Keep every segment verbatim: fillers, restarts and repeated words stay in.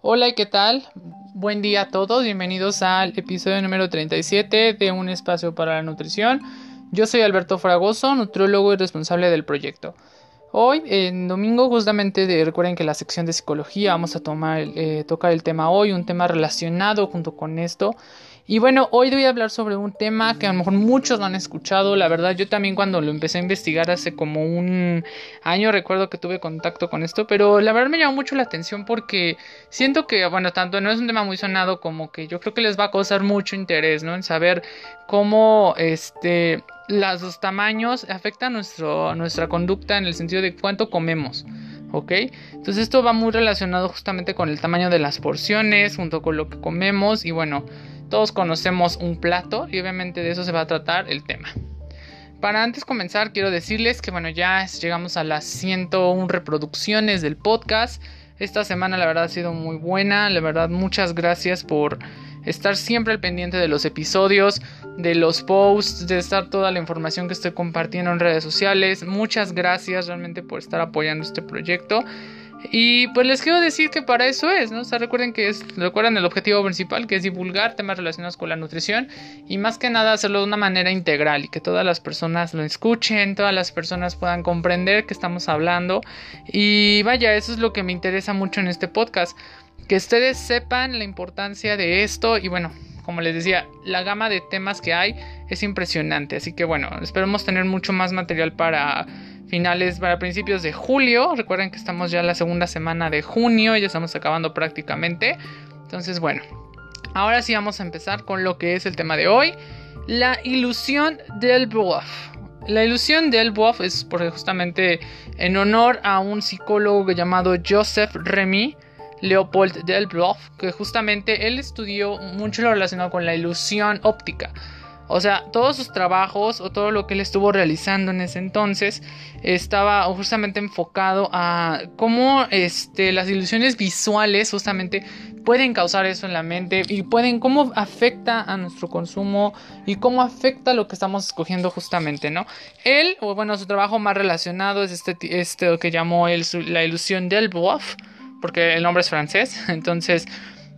Hola, ¿qué tal? Buen día a todos, bienvenidos al episodio número treinta y siete de Un Espacio para la Nutrición. Yo soy Alberto Fragoso, nutriólogo y responsable del proyecto. Hoy, en domingo, justamente de, recuerden que la sección de psicología vamos a tomar, eh, tocar el tema hoy, un tema relacionado junto con esto. Y bueno, hoy voy a hablar sobre un tema que a lo mejor muchos lo han escuchado. La verdad, yo también cuando lo empecé a investigar hace como un año, recuerdo que tuve contacto con esto, pero la verdad me llamó mucho la atención porque siento que, bueno, tanto no es un tema muy sonado como que yo creo que les va a causar mucho interés, ¿no? En saber cómo este, las, los tamaños afectan nuestro, nuestra conducta en el sentido de cuánto comemos. ¿Ok? Entonces esto va muy relacionado justamente con el tamaño de las porciones, junto con lo que comemos y bueno, todos conocemos un plato y obviamente de eso se va a tratar el tema. Para antes comenzar quiero decirles que bueno, ya llegamos a las ciento una reproducciones del podcast. Esta semana la verdad ha sido muy buena, la verdad muchas gracias por estar siempre al pendiente de los episodios, de los posts, de estar toda la información que estoy compartiendo en redes sociales. Muchas gracias realmente por estar apoyando este proyecto. Y pues les quiero decir que para eso es, ¿no? O sea, recuerden que es, recuerden el objetivo principal, que es divulgar temas relacionados con la nutrición y más que nada hacerlo de una manera integral y que todas las personas lo escuchen, todas las personas puedan comprender qué estamos hablando. Y vaya, eso es lo que me interesa mucho en este podcast, que ustedes sepan la importancia de esto y bueno, como les decía, la gama de temas que hay es impresionante, así que bueno, esperemos tener mucho más material para finales, para principios de julio. Recuerden que estamos ya en la segunda semana de junio, ya estamos acabando prácticamente. Entonces bueno, ahora sí vamos a empezar con lo que es el tema de hoy, la ilusión del Delboeuf. La ilusión de Delboeuf es porque justamente en honor a un psicólogo llamado Joseph Remy, Leopold Delbluff, que justamente él estudió mucho lo relacionado con la ilusión óptica. O sea, todos sus trabajos o todo lo que él estuvo realizando en ese entonces estaba justamente enfocado a cómo este, las ilusiones visuales justamente pueden causar eso en la mente y pueden cómo afecta a nuestro consumo y cómo afecta lo que estamos escogiendo justamente, ¿no? Él, o bueno, su trabajo más relacionado es este, este lo que llamó él su, la ilusión de Delboeuf, porque el nombre es francés. Entonces,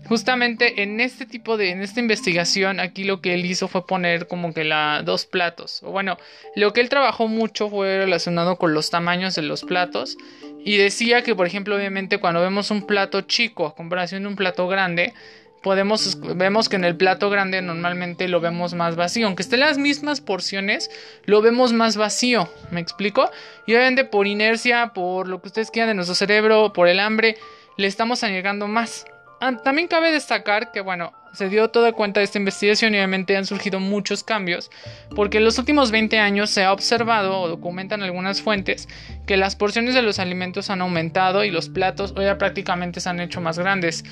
justamente en este tipo de, en esta investigación, aquí lo que él hizo fue poner como que la, dos platos. O bueno, lo que él trabajó mucho fue relacionado con los tamaños de los platos. Y decía que, por ejemplo, obviamente cuando vemos un plato chico a comparación de un plato grande, podemos, vemos que en el plato grande normalmente lo vemos más vacío. Aunque estén las mismas porciones, lo vemos más vacío. ¿Me explico? Y obviamente por inercia, por lo que ustedes quieran de nuestro cerebro, por el hambre, le estamos añadiendo más. Ah, también cabe destacar que, bueno, se dio toda cuenta de esta investigación y obviamente han surgido muchos cambios, porque en los últimos veinte años se ha observado o documentan algunas fuentes que las porciones de los alimentos han aumentado y los platos hoy ya prácticamente se han hecho más grandes.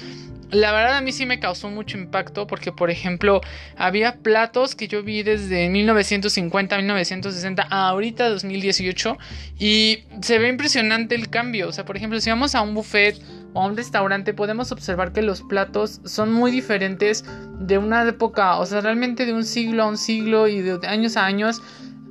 La verdad a mí sí me causó mucho impacto porque, por ejemplo, había platos que yo vi desde mil novecientos cincuenta, mil novecientos sesenta a ahorita dos mil dieciocho y se ve impresionante el cambio. O sea, por ejemplo, si vamos a un buffet o a un restaurante podemos observar que los platos son muy diferentes de una época, o sea, realmente de un siglo a un siglo y de años a años.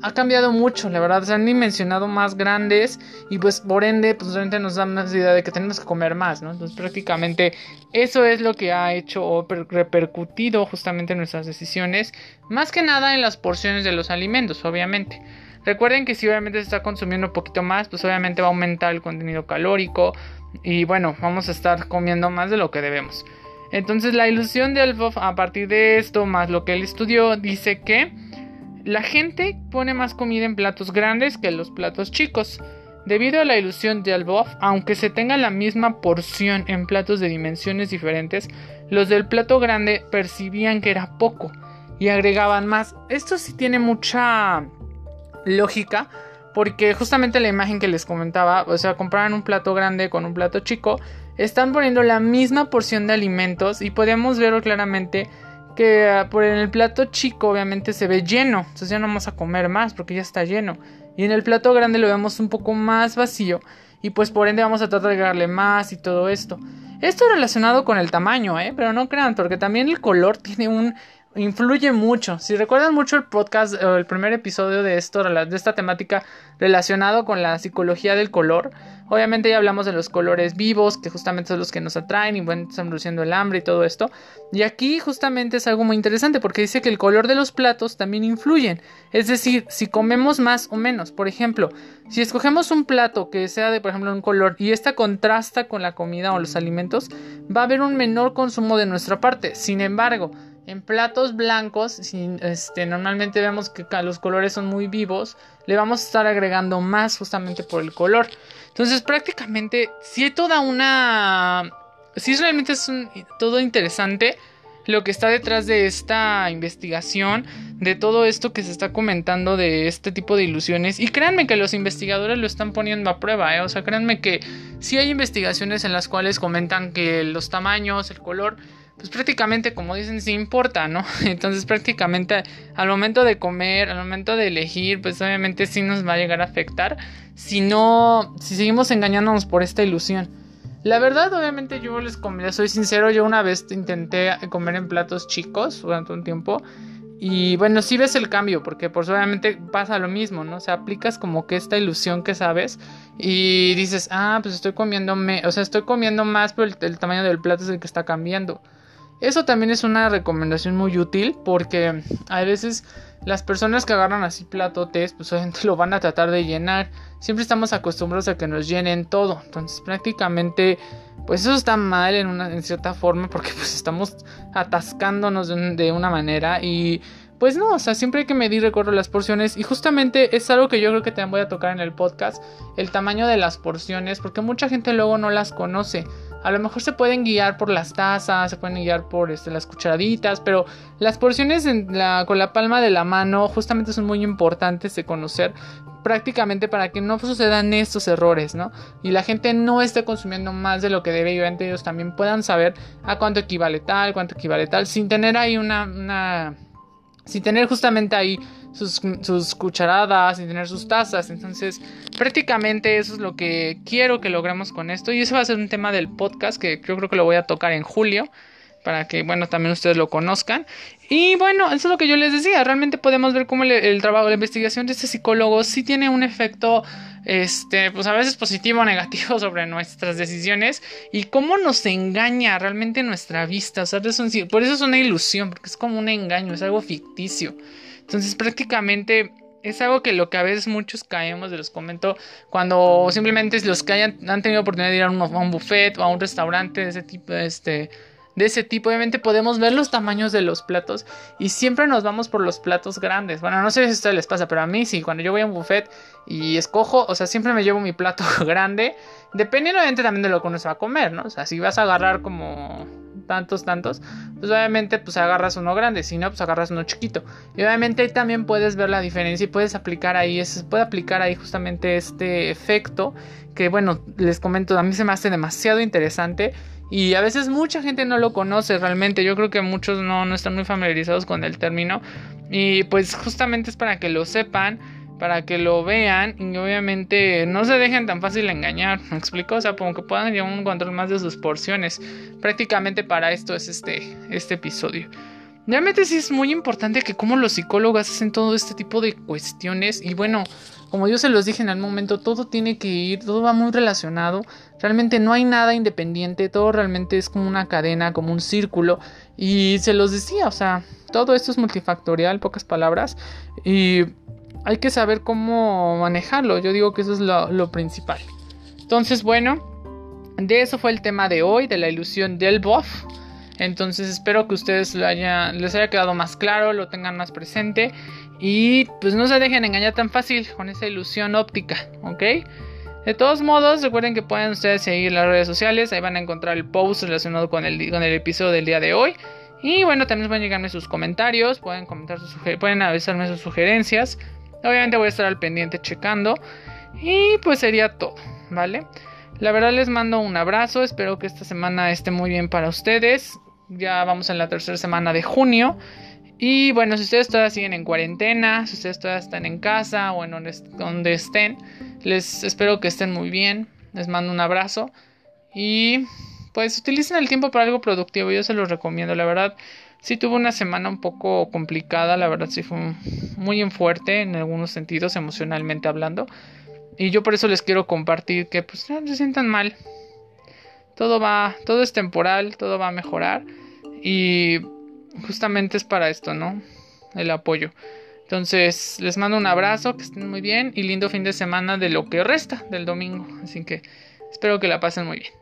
Ha cambiado mucho, la verdad, se han dimensionado más grandes y pues por ende pues realmente nos da más idea de que tenemos que comer más, ¿no? Entonces prácticamente eso es lo que ha hecho o repercutido justamente en nuestras decisiones, más que nada en las porciones de los alimentos, obviamente. Recuerden que si obviamente se está consumiendo un poquito más, pues obviamente va a aumentar el contenido calórico y bueno, vamos a estar comiendo más de lo que debemos. Entonces la ilusión de Delboeuf, a partir de esto, más lo que él estudió, dice que la gente pone más comida en platos grandes que en los platos chicos. Debido a la ilusión de Delboeuf, aunque se tenga la misma porción en platos de dimensiones diferentes, los del plato grande percibían que era poco y agregaban más. Esto sí tiene mucha lógica, porque justamente la imagen que les comentaba, o sea, comparan un plato grande con un plato chico, están poniendo la misma porción de alimentos y podemos verlo claramente que por en el plato chico obviamente se ve lleno, entonces ya no vamos a comer más porque ya está lleno, y en el plato grande lo vemos un poco más vacío y pues por ende vamos a tratar de agregarle más y todo esto. Esto es relacionado con el tamaño, ¿eh? Pero no crean, porque también el color tiene un, influye mucho. Si recuerdan mucho el podcast, el primer episodio de esto, de esta temática relacionado con la psicología del color, obviamente ya hablamos de los colores vivos, que justamente son los que nos atraen y bueno, están reduciendo el hambre y todo esto. Y aquí justamente es algo muy interesante porque dice que el color de los platos también influyen. Es decir, si comemos más o menos. Por ejemplo, si escogemos un plato que sea de, por ejemplo, un color y esta contrasta con la comida o los alimentos, va a haber un menor consumo de nuestra parte. Sin embargo, en platos blancos, si, este, normalmente vemos que los colores son muy vivos, le vamos a estar agregando más justamente por el color. Entonces prácticamente sí hay toda una... sí realmente es un, todo interesante lo que está detrás de esta investigación, de todo esto que se está comentando de este tipo de ilusiones. Y créanme que los investigadores lo están poniendo a prueba, ¿eh? O sea, créanme que sí hay investigaciones en las cuales comentan que los tamaños, el color... pues prácticamente, como dicen, sí importa, ¿no? Entonces prácticamente al momento de comer, al momento de elegir, pues obviamente sí nos va a llegar a afectar si no, si seguimos engañándonos por esta ilusión. La verdad, obviamente yo les comía, soy sincero, yo una vez intenté comer en platos chicos durante un tiempo y bueno, sí ves el cambio porque pues obviamente pasa lo mismo, ¿no? O sea, aplicas como que esta ilusión que sabes y dices, ah, pues estoy comiendo, me- o sea, estoy comiendo más, pero el, el tamaño del plato es el que está cambiando. Eso también es una recomendación muy útil porque a veces las personas que agarran así platotes, pues obviamente lo van a tratar de llenar. Siempre estamos acostumbrados a que nos llenen todo. Entonces prácticamente, pues eso está mal en una en cierta forma porque pues estamos atascándonos de, un, de una manera y... pues no, o sea, siempre hay que medir, recuerdo, las porciones y justamente es algo que yo creo que también voy a tocar en el podcast, el tamaño de las porciones, porque mucha gente luego no las conoce. A lo mejor se pueden guiar por las tazas, se pueden guiar por este, las cucharaditas, pero las porciones en la, con la palma de la mano justamente son muy importantes de conocer, prácticamente para que no sucedan estos errores, ¿no? Y la gente no esté consumiendo más de lo que debe y obviamente ellos también puedan saber a cuánto equivale tal, cuánto equivale tal, sin tener ahí una... una sin tener justamente ahí sus, sus cucharadas, sin tener sus tazas. Entonces prácticamente eso es lo que quiero que logremos con esto y eso va a ser un tema del podcast que yo creo que lo voy a tocar en julio para que, bueno, también ustedes lo conozcan. Y bueno, eso es lo que yo les decía. Realmente podemos ver cómo el, el trabajo, la investigación de este psicólogo sí tiene un efecto, este, pues a veces positivo o negativo sobre nuestras decisiones y cómo nos engaña realmente nuestra vista. O sea, es un, por eso es una ilusión, porque es como un engaño, es algo ficticio. Entonces, prácticamente... es algo que lo que a veces muchos caemos, de los comento, cuando simplemente los que hayan, han tenido oportunidad de ir a un, a un buffet o a un restaurante de ese tipo, este... de ese tipo, obviamente podemos ver los tamaños de los platos y siempre nos vamos por los platos grandes. Bueno, no sé si a ustedes les pasa, pero a mí sí, cuando yo voy a un buffet y escojo, o sea, siempre me llevo mi plato grande, dependiendo obviamente también de lo que uno se va a comer, ¿no? O sea, si vas a agarrar como tantos, tantos, pues obviamente pues agarras uno grande, si no, pues agarras uno chiquito. Y obviamente ahí también puedes ver la diferencia y puedes aplicar ahí, se puede aplicar ahí justamente este efecto que, bueno, les comento, a mí se me hace demasiado interesante. Y a veces mucha gente no lo conoce realmente. Yo creo que muchos no, no están muy familiarizados con el término. Y pues justamente es para que lo sepan, para que lo vean. Y obviamente no se dejen tan fácil engañar. ¿Me explico? O sea, como que puedan llevar un control más de sus porciones. Prácticamente para esto es este, este episodio. Realmente sí es muy importante que como los psicólogos hacen todo este tipo de cuestiones. Y bueno, como yo se los dije en el momento, todo tiene que ir, todo va muy relacionado. Realmente no hay nada independiente, todo realmente es como una cadena, como un círculo. Y se los decía, o sea, todo esto es multifactorial, pocas palabras. Y hay que saber cómo manejarlo, yo digo que eso es lo, lo principal. Entonces, bueno, de eso fue el tema de hoy, de la ilusión Delboeuf. Entonces espero que ustedes lo haya, les haya quedado más claro, lo tengan más presente. Y pues no se dejen engañar tan fácil con esa ilusión óptica, ¿ok? De todos modos, recuerden que pueden ustedes seguir las redes sociales. Ahí van a encontrar el post relacionado con el, con el episodio del día de hoy. Y bueno, también pueden llegarme sus comentarios. Pueden, comentar sus suger- pueden avisarme sus sugerencias. Obviamente voy a estar al pendiente checando. Y pues sería todo, ¿vale? La verdad les mando un abrazo. Espero que esta semana esté muy bien para ustedes. Ya vamos en la tercera semana de junio. Y bueno, si ustedes todavía siguen en cuarentena, si ustedes todavía están en casa o en donde, donde estén, les espero que estén muy bien. Les mando un abrazo. Y pues utilicen el tiempo para algo productivo. Yo se los recomiendo. La verdad, Sí tuve una semana un poco complicada, la verdad sí fue muy en fuerte en algunos sentidos, emocionalmente hablando. Y yo por eso les quiero compartir que pues no se sientan mal. Todo va, todo es temporal, todo va a mejorar. Y justamente es para esto, ¿no? El apoyo. Entonces, les mando un abrazo, que estén muy bien y lindo fin de semana de lo que resta del domingo. Así que espero que la pasen muy bien.